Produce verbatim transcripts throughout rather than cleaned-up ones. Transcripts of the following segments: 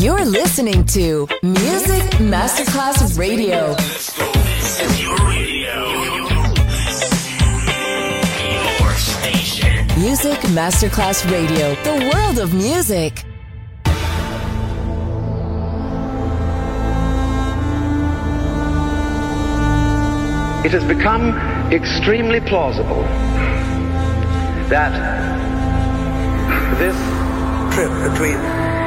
You're listening to Music Masterclass Radio. This is your radio. Your station. Music Masterclass Radio. The world of music. It has become extremely plausible that this trip between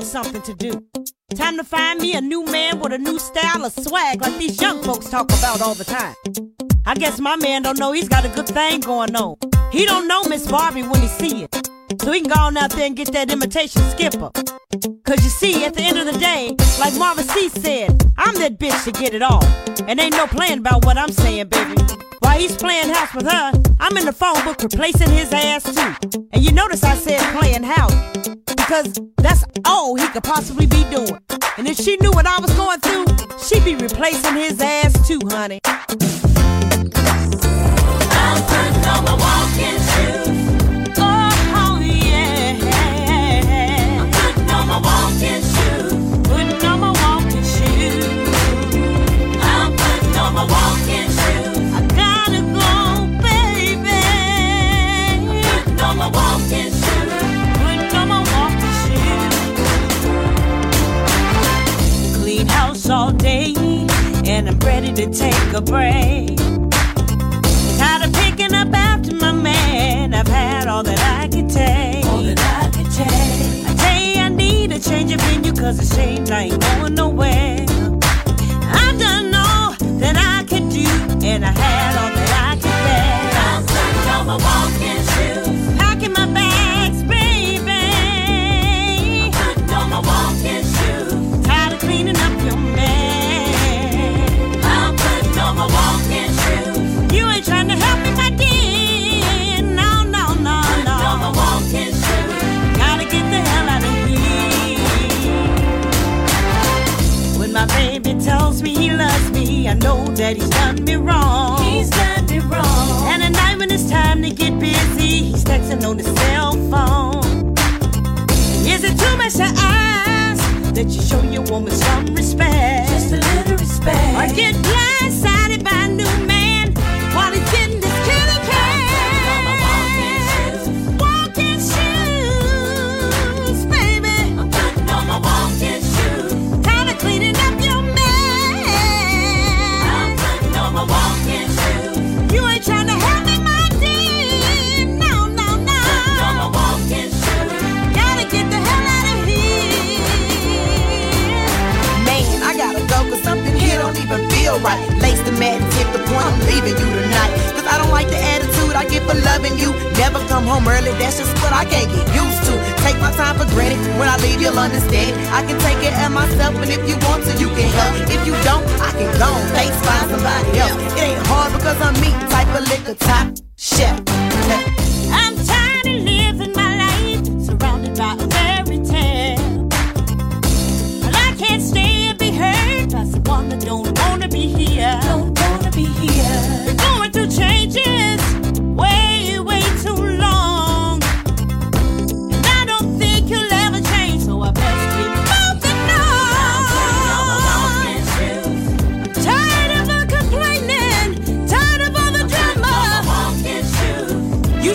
Something to do. Time to find me a new man with a new style of swag like these young folks talk about all the time. I guess my man don't know he's got a good thing going on. He don't know Miss Barbie when he see it. So he can go on out there and get that imitation skipper. Cause you see, at the end of the day, like Marvin C said, I'm that bitch to get it all. And ain't no playing about what I'm saying, baby. While he's playing house with her, I'm in the phone book replacing his ass too. And you notice I said playing house, because that's all he could possibly be doing. And if she knew what I was going through, she'd be replacing his ass too, honey. I'm turned on my walking shoes. Walking shoes, putting on my walking shoes. I'm putting on my walking shoes. I gotta go, baby. I'm putting on my walking shoes, putting on my walking shoes. Clean house all day, and I'm ready to take a break. Tired of picking up after my man. I've had all that I could take. All that I could take. Change of venue, cause it seems I ain't going nowhere. I've done all that I could do, and I had all that I could bear. I'm putting on my walking shoes, packing my bags, baby. I'm putting on my walking shoes, tired of cleaning up your mess. I'm putting on my walking shoes, you ain't trying to help me, my dear. No, no, no, no. Putting on my walking shoes, gotta get the hell out of here. My baby tells me he loves me. I know that he's done me wrong. He's done me wrong. And at night when it's time to get busy, he's texting on his cell phone. Is it too much to ask that you show your woman some respect? Just a little respect. Or get blindsided by a new man while he's getting this killer cat? I'm putting on my walking shoes. Walking shoes, baby. I'm putting on my walking shoes. Tired of cleaning up. I'm walking shoes. You ain't trying to help me, my dear. No, no, no. I'm walking shoes. Gotta get the hell out of here. Man, I gotta go, cause something here don't even feel right. Lace the mat and tip the point, I'm leaving you tonight. Cause I don't like the attitude I get for loving you. Never come home early, that's just what I can't get used to. Take my time for granted, when I leave you'll understand. I can take it at myself, and if you want to you can help. If you don't, I can go and face find somebody else. It ain't hard because I'm me, type of liquor, top chef. I'm tired of living my life, surrounded by a fairy tale. Well, I can't stay and be hurt by someone that don't wanna be here. Don't wanna be here. We're going through changes, way, way too long. You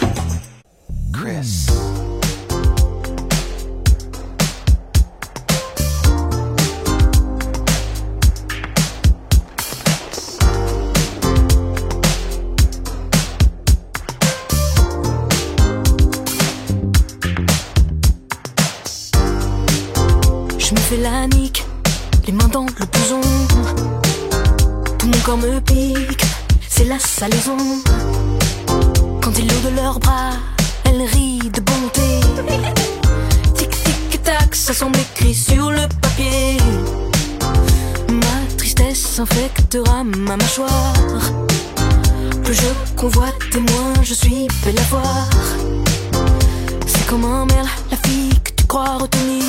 Chris. La nique, les mains dans le blouson. Tout mon corps me pique, c'est la salaison. Quand ils l'ont de leurs bras, elles rient de bonté. Tic tic tac, ça semble écrit sur le papier. Ma tristesse infectera ma mâchoire. Plus je convoite et moins je suis belle à voir. C'est comme un merle, la fille que tu crois retenir.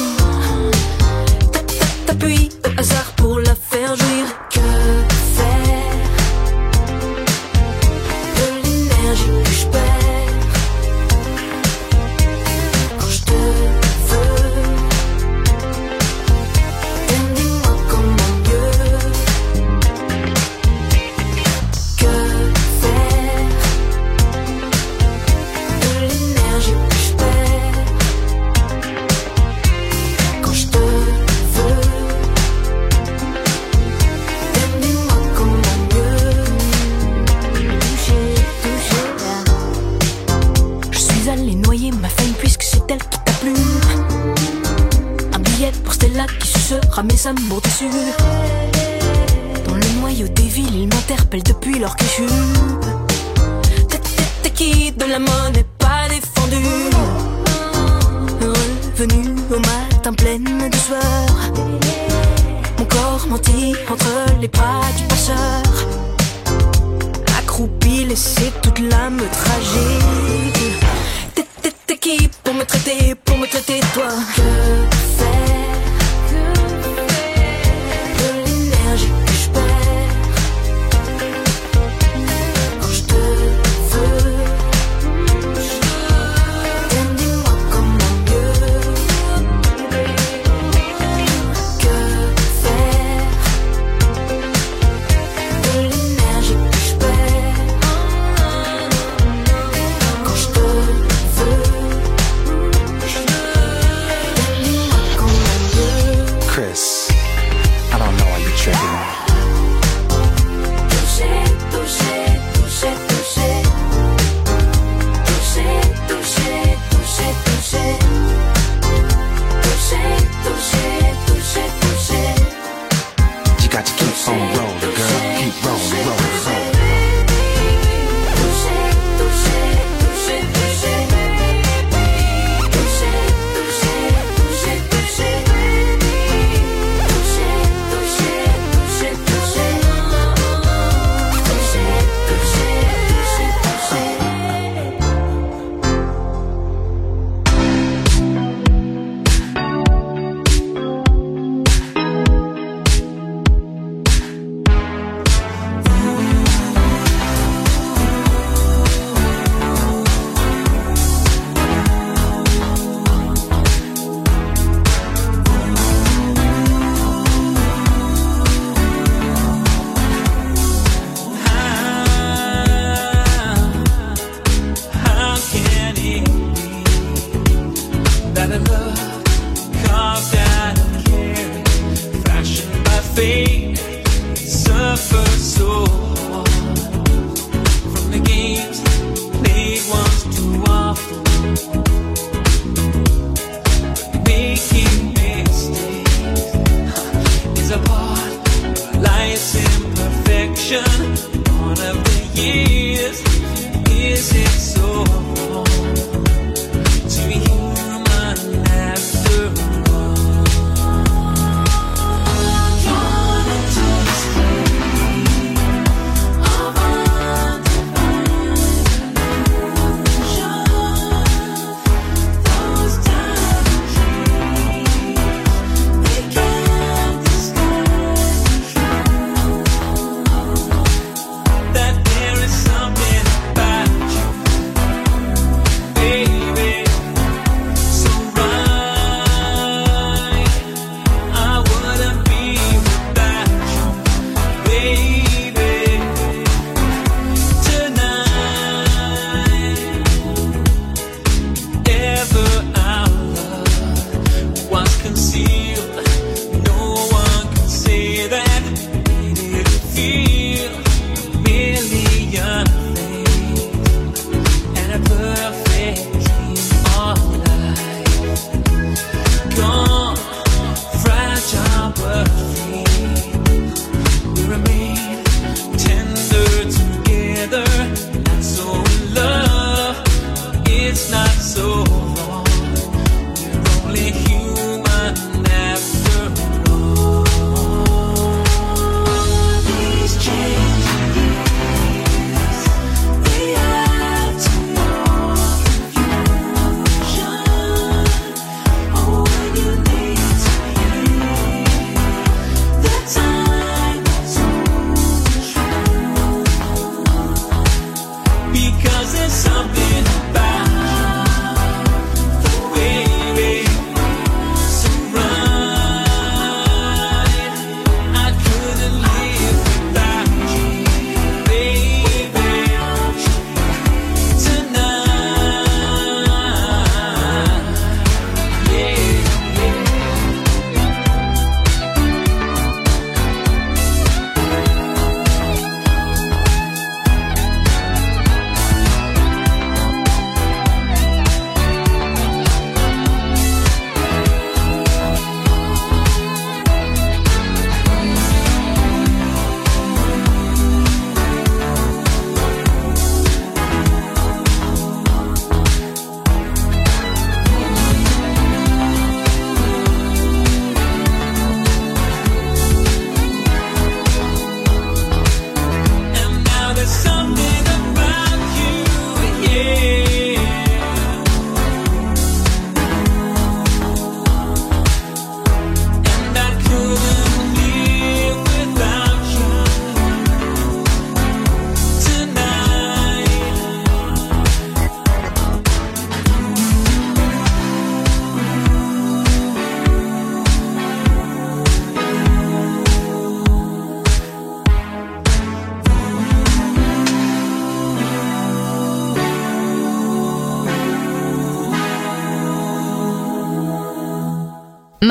Puis au hasard pour la faire jouir. Que faire de l'énergie que je perds quand je te veux? Et dis-moi comment mieux. Que faire de l'énergie que je perds quand je te veux? ramer sa me dessus. Dans le noyau des villes, ils m'interpellent depuis leur quéchu. T'es, t'es, t'es qui de la monnaie pas défendue. Revenu au matin pleine de sueur. Mon corps menti entre les bras du passeur. Accroupi, laissé toute l'âme tragique. T'es, t'es, t'es qui pour me traiter, pour me traiter toi. Que faire?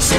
So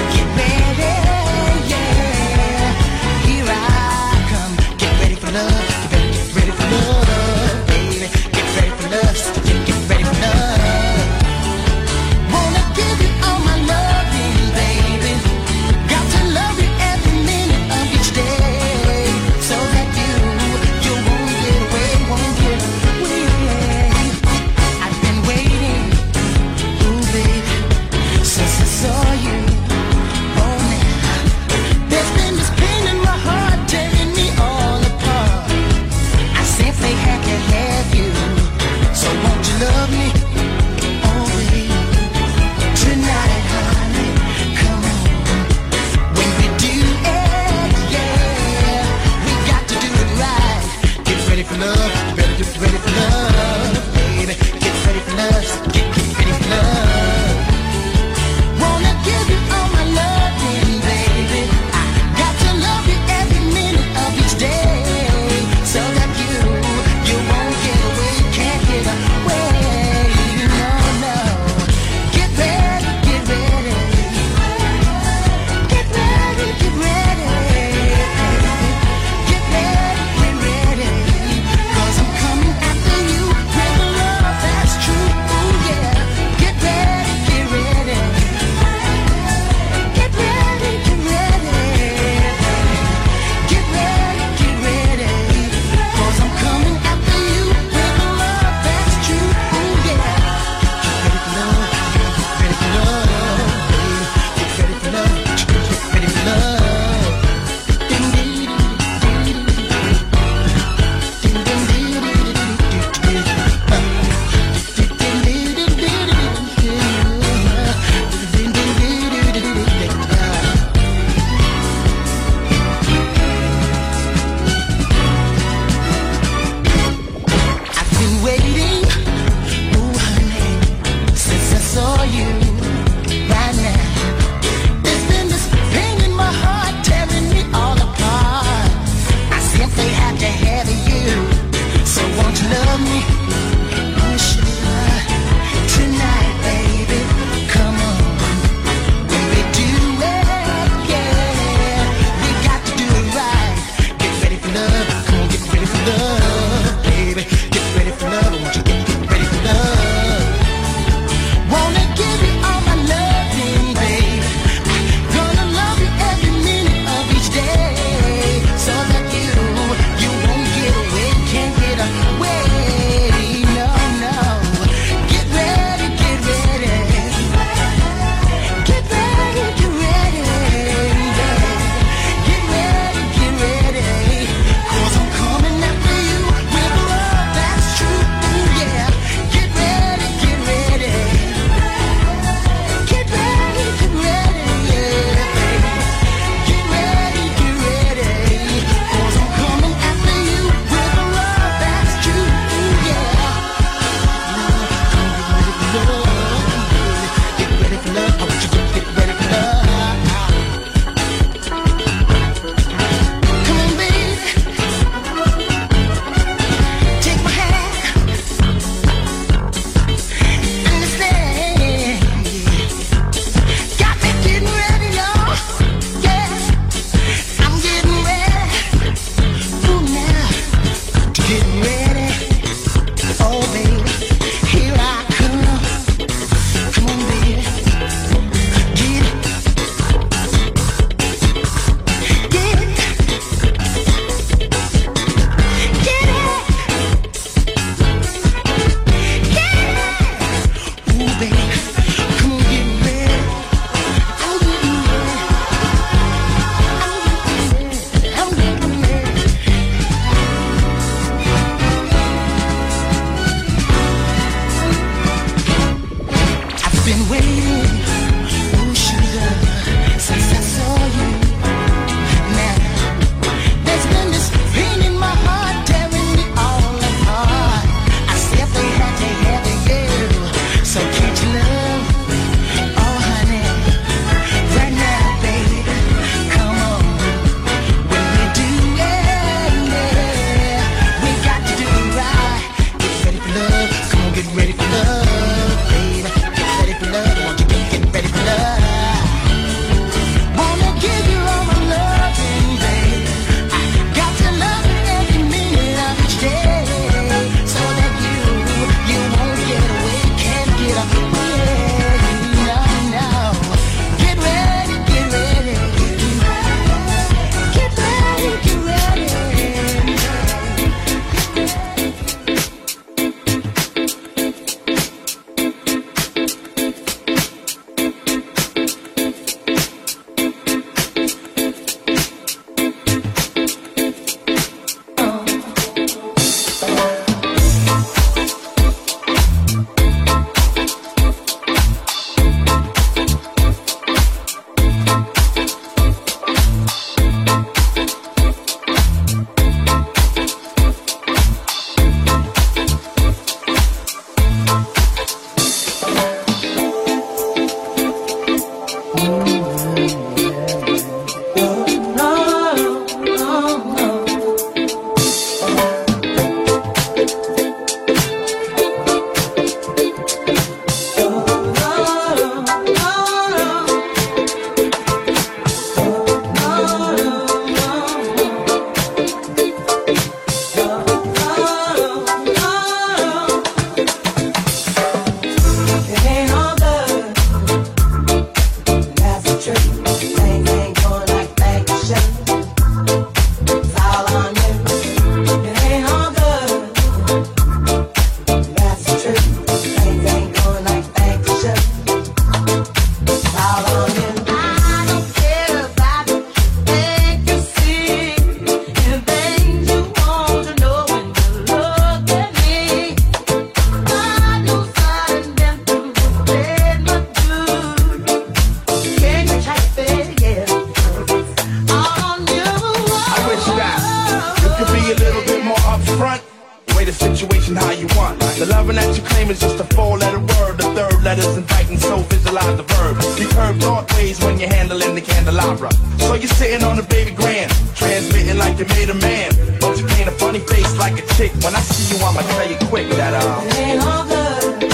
flow, visualize the verb. You curve dark ways when you're handling the candelabra. So you're sitting on the baby grand, transmitting like you made a man, but you paint a funny face like a chick. When I see you, I'ma tell you quick that uh it ain't all good.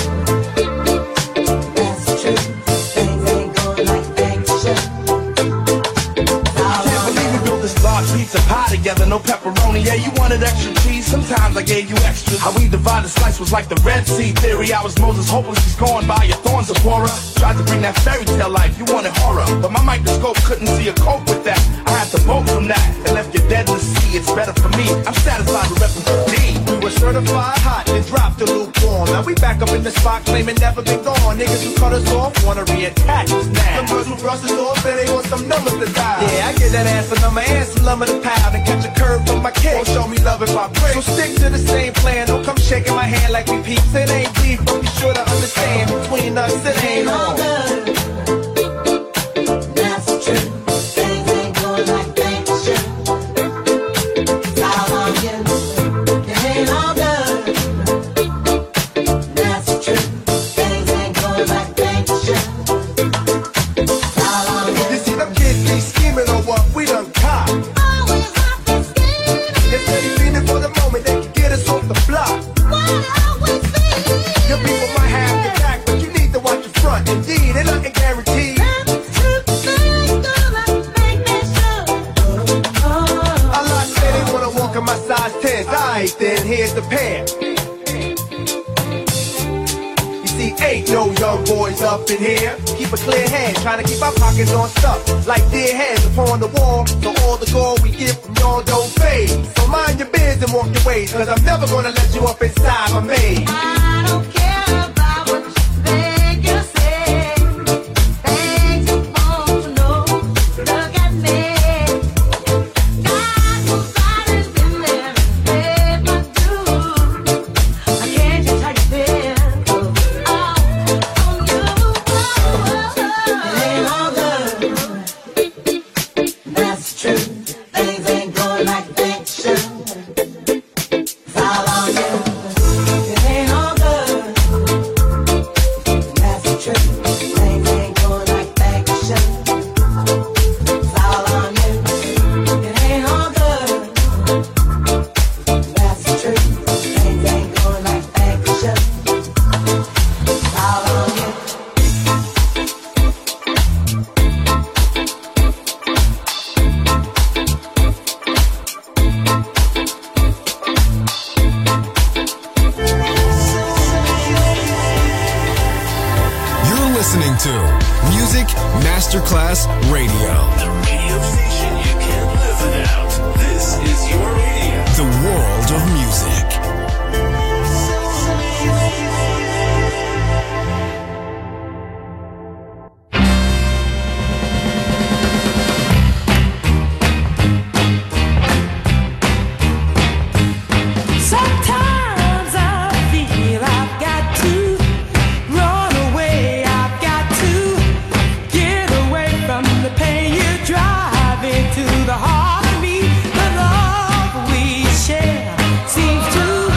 That's the truth. Things ain't going like they should. I can't believe we built this large pizza pie together. No pepperoni, yeah, you wanted extra cheese. Sometimes I gave you extras. How we divided slice was like the Red Sea theory. I was Moses, hopeless he's gone by your thorns of horror. Tried to bring that fairy tale life, you wanted horror, but my microscope couldn't see a cope with that. I had to bolt from that and left you dead to see. It's better for me, I'm satisfied with repping for D. We were certified hot and dropped the lukewarm. Now we back up in the spot claiming never been gone. Niggas who cut us off wanna reattach us now. Some girls who brush us off and they want some numbers to die. Yeah, I get that ass a number and some lumber to pound, and catch a curve from my kick. Won't show me love if I break. So stick to the same plan, don't come shaking my hand like we peeps. It ain't deep, but be sure to understand between us it ain't all good. That's the truth. Things ain't going like they should. It's all on you. It ain't all good. That's the truth. Things ain't going like they should. It's all on you. You see them kids be scheming on what we done caught. Always have to scheme. If they feeling for the moment, they can get us off the block. What always be? Your people might have your back, but you need to watch your front. Indeed, they're not guaranteed. Then here's the pair. You see, ain't no young boys up in here. Keep a clear head, trying to keep our pockets on stuff like dead heads upon the wall. So all the gold we get from y'all don't fade. So mind your biz and walk your ways, cause I'm never gonna let you up inside my maze. I don't care about what you think you say. Things you won't know. Look at me. To the heart of me, the love we share seems to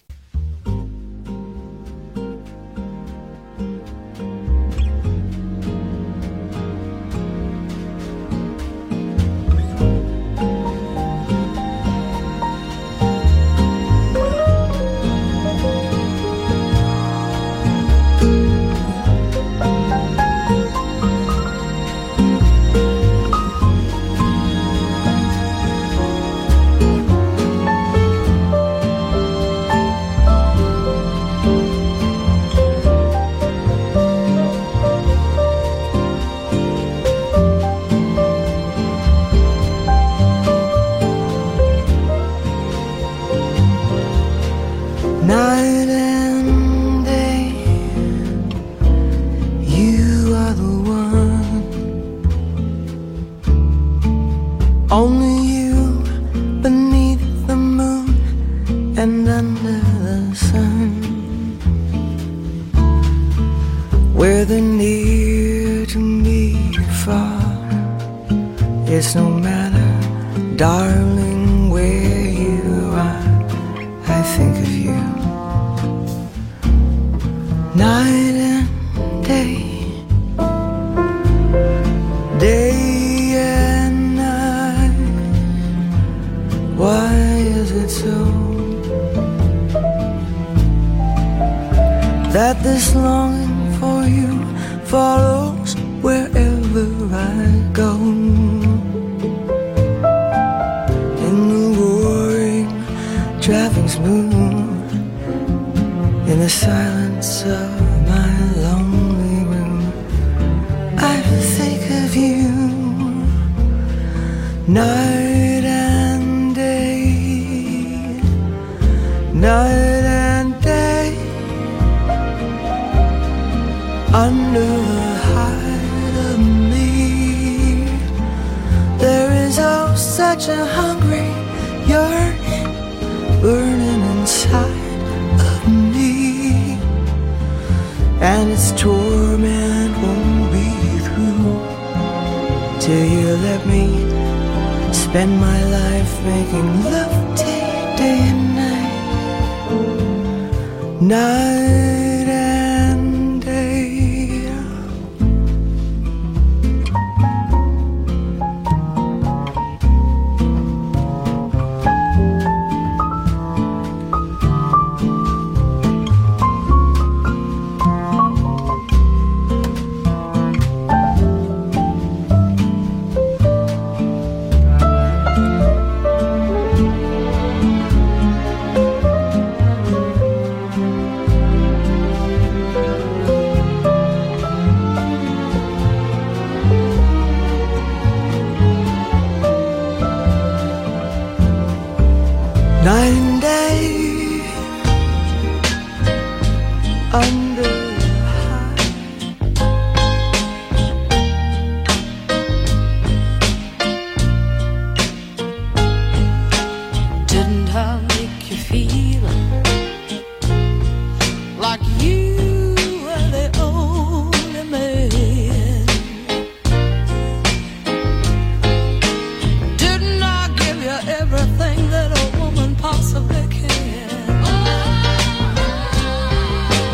Possibly can,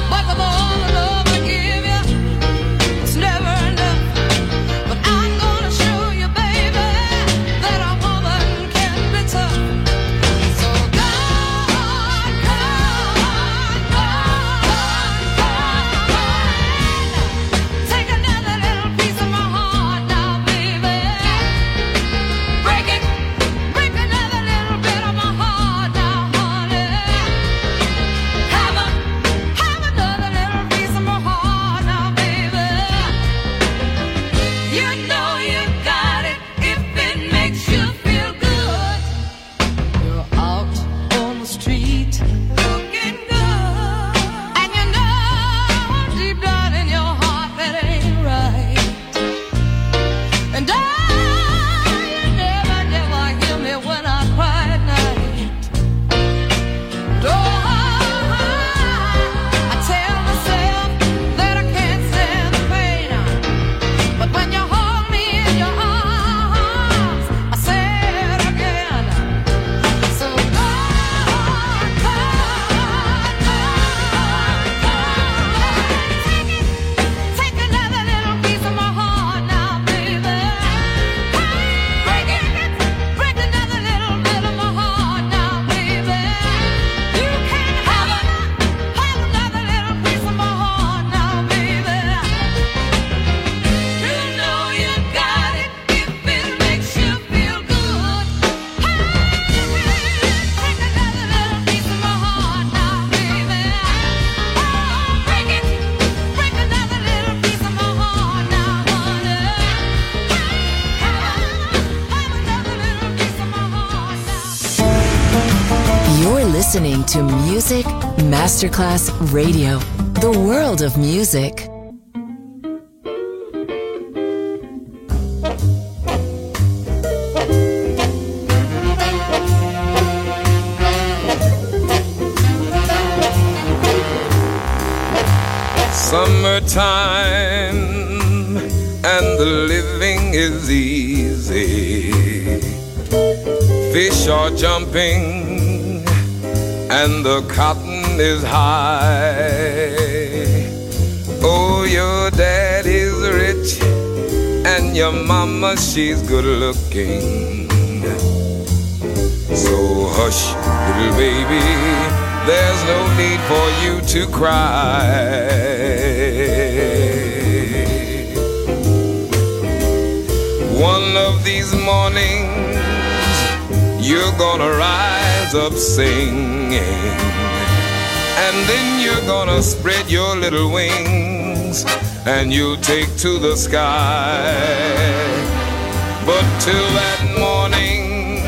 but the boy listening to Music Masterclass Radio, the world of music. Summertime and the living is easy. Fish are jumping and the cotton is high. Oh, your daddy's rich and your mama, she's good looking. So hush, little baby, there's no need for you to cry. One of these mornings, you're gonna rise up singing, and then you're gonna spread your little wings, and you'll take to the sky. But till that morning,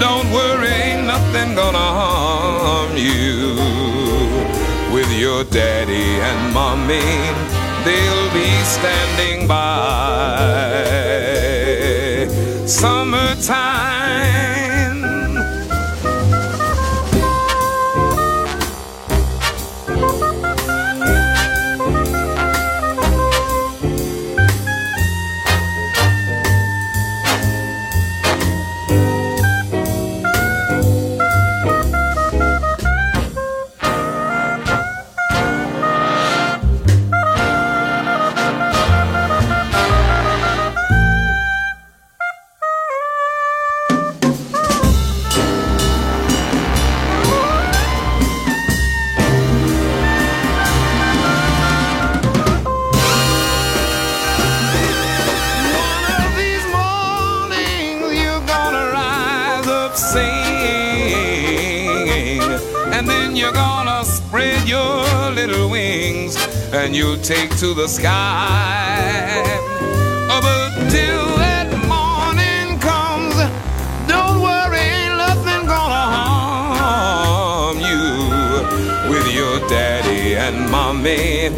don't worry, ain't nothing gonna harm you. With your daddy and mommy, they'll be standing by. Summertime. And you'll take to the sky. Oh, but till that morning comes, don't worry, ain't nothing gonna harm you. With your daddy and mommy,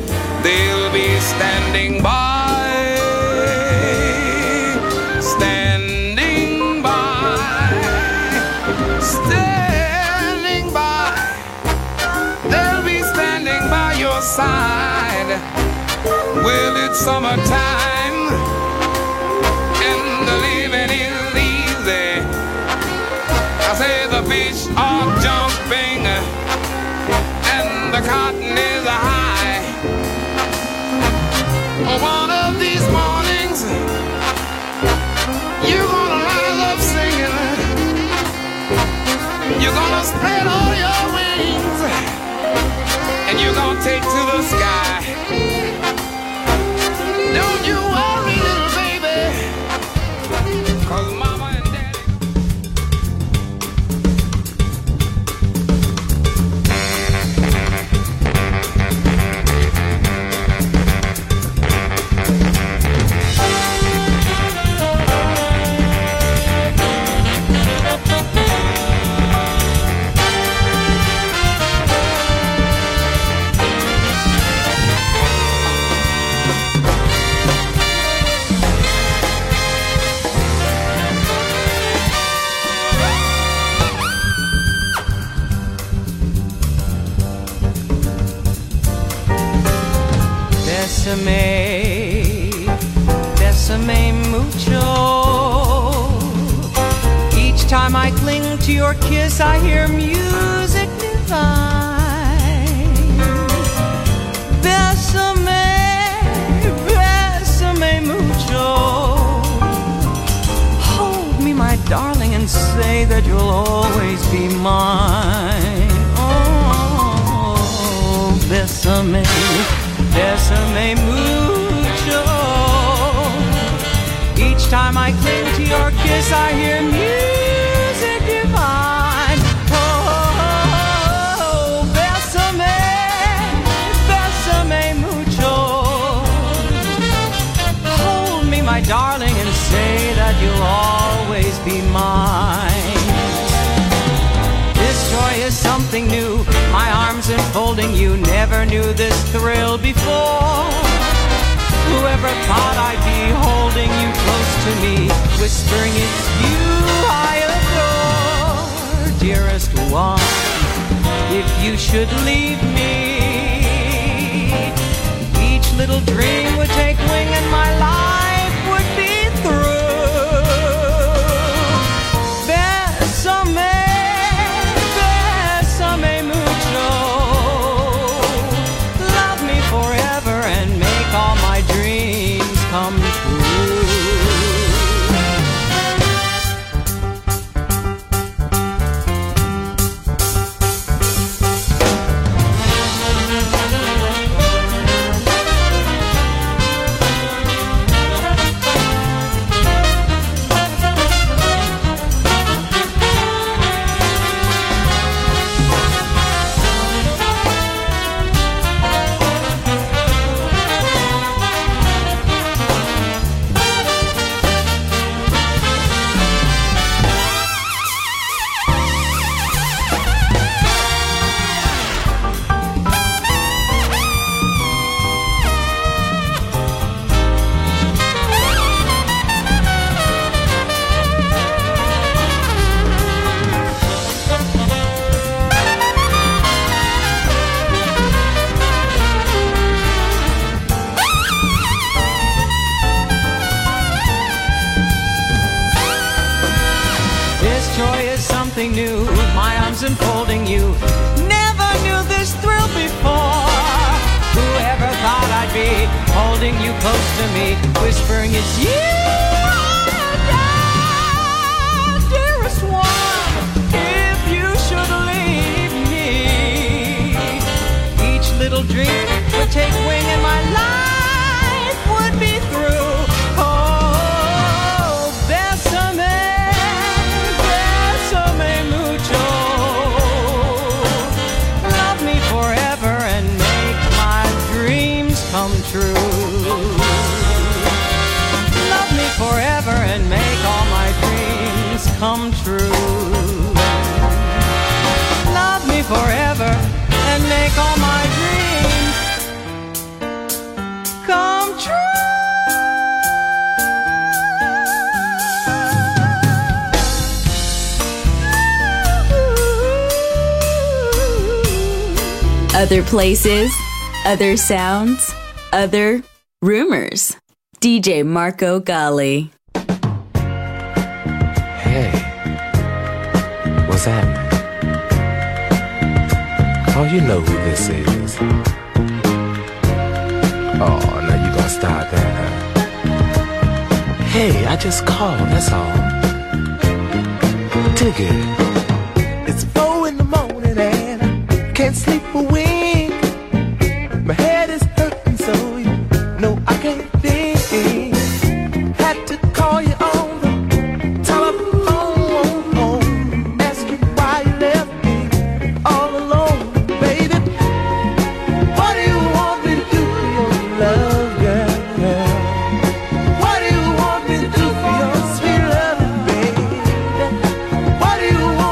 they'll be standing by. Standing by. Standing by. They'll be standing by your side. Well, it's summertime and the living is easy. I say the fish are jumping and the cotton is high. One of these mornings, you're gonna rise up singing. You're gonna spread all your wings and you're gonna take to the sky. Don't you worry, little baby, 'cause mama and daddy. Decime, decime mucho. Each time I cling to your kiss, I hear music divine. Decime, decime mucho. Hold me, my darling, and say that you'll always be mine. Oh, decime. Besame mucho. Each time I cling to your kiss, I hear music divine. Oh, oh, oh, oh. Besame, besame mucho. Hold me, my darling, and say that you'll always be mine. This joy is something new. My arms enfolding you, never knew this thrill before. Whoever thought I'd be holding you close to me, whispering it's you I adore. Dearest one, if you should leave me, each little dream would take wing and my life would be through. Bésame, bésame mucho. Love me forever and make all my dreams come true. Other places, other sounds, other rumors. D J Marco Gally. Hey, what's happening? Oh, you know who this is. Oh, now you gonna start that, huh? Hey, I just called, that's all. Dig it. It's four in the morning and I can't sleep a wink. What do you want?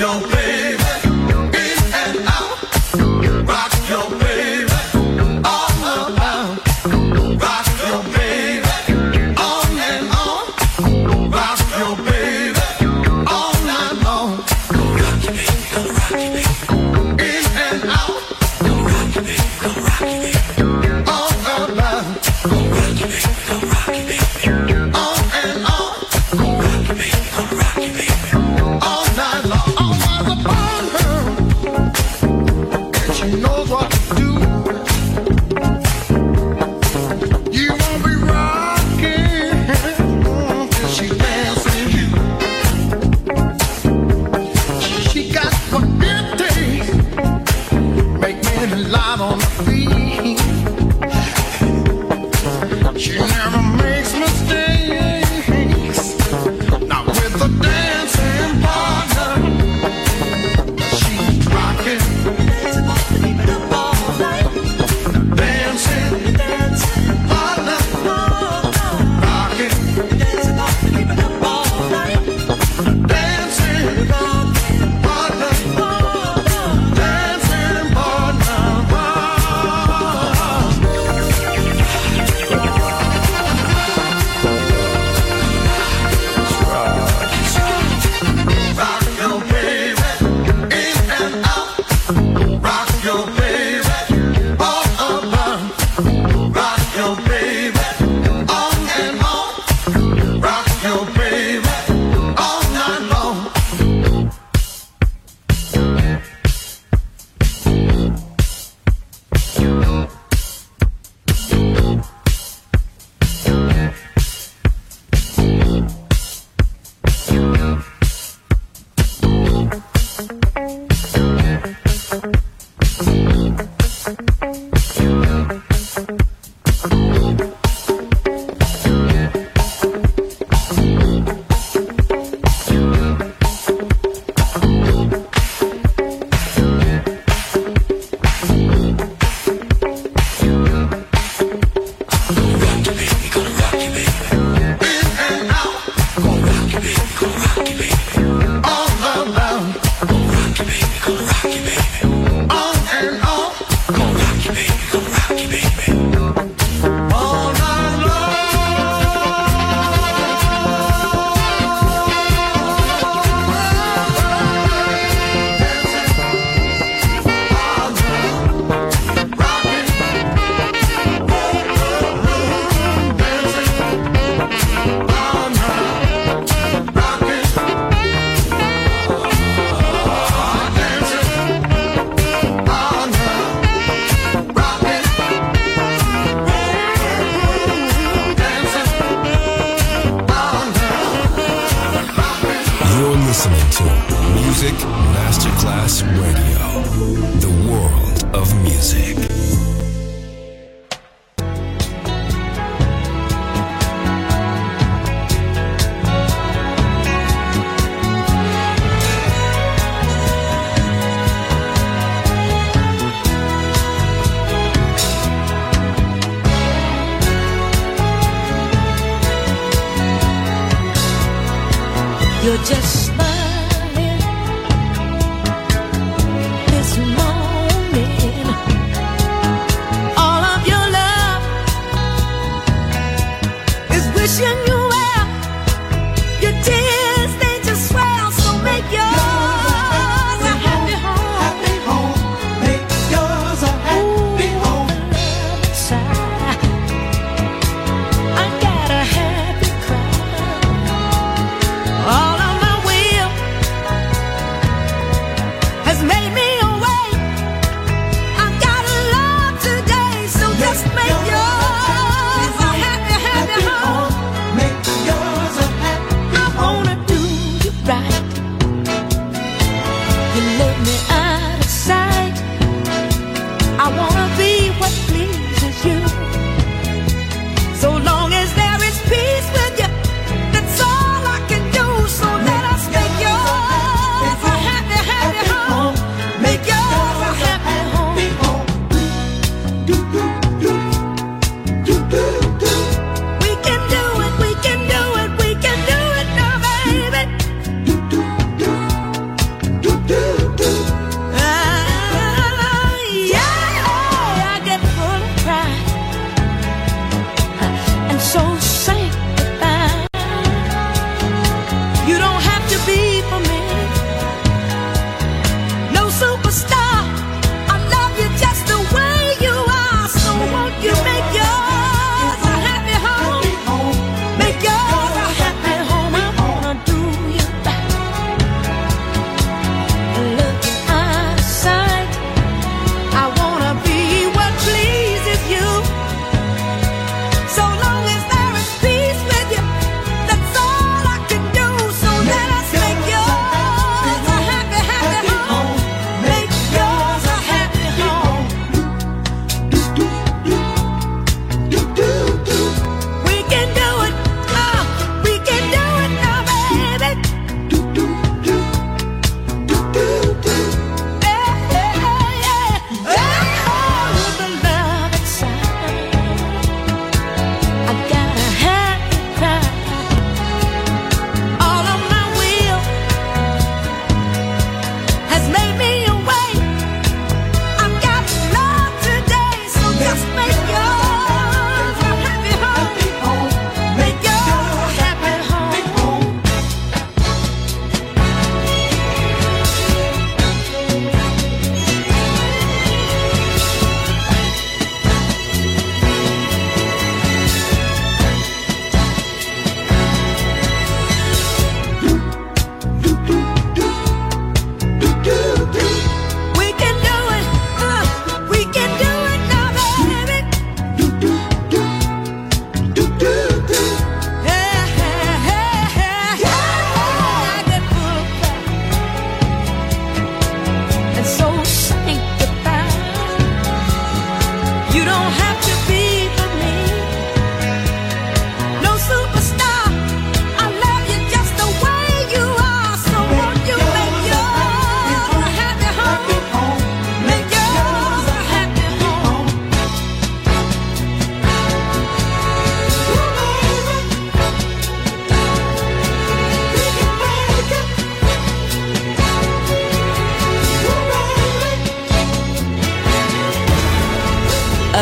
all of my will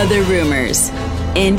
Other Rumors. And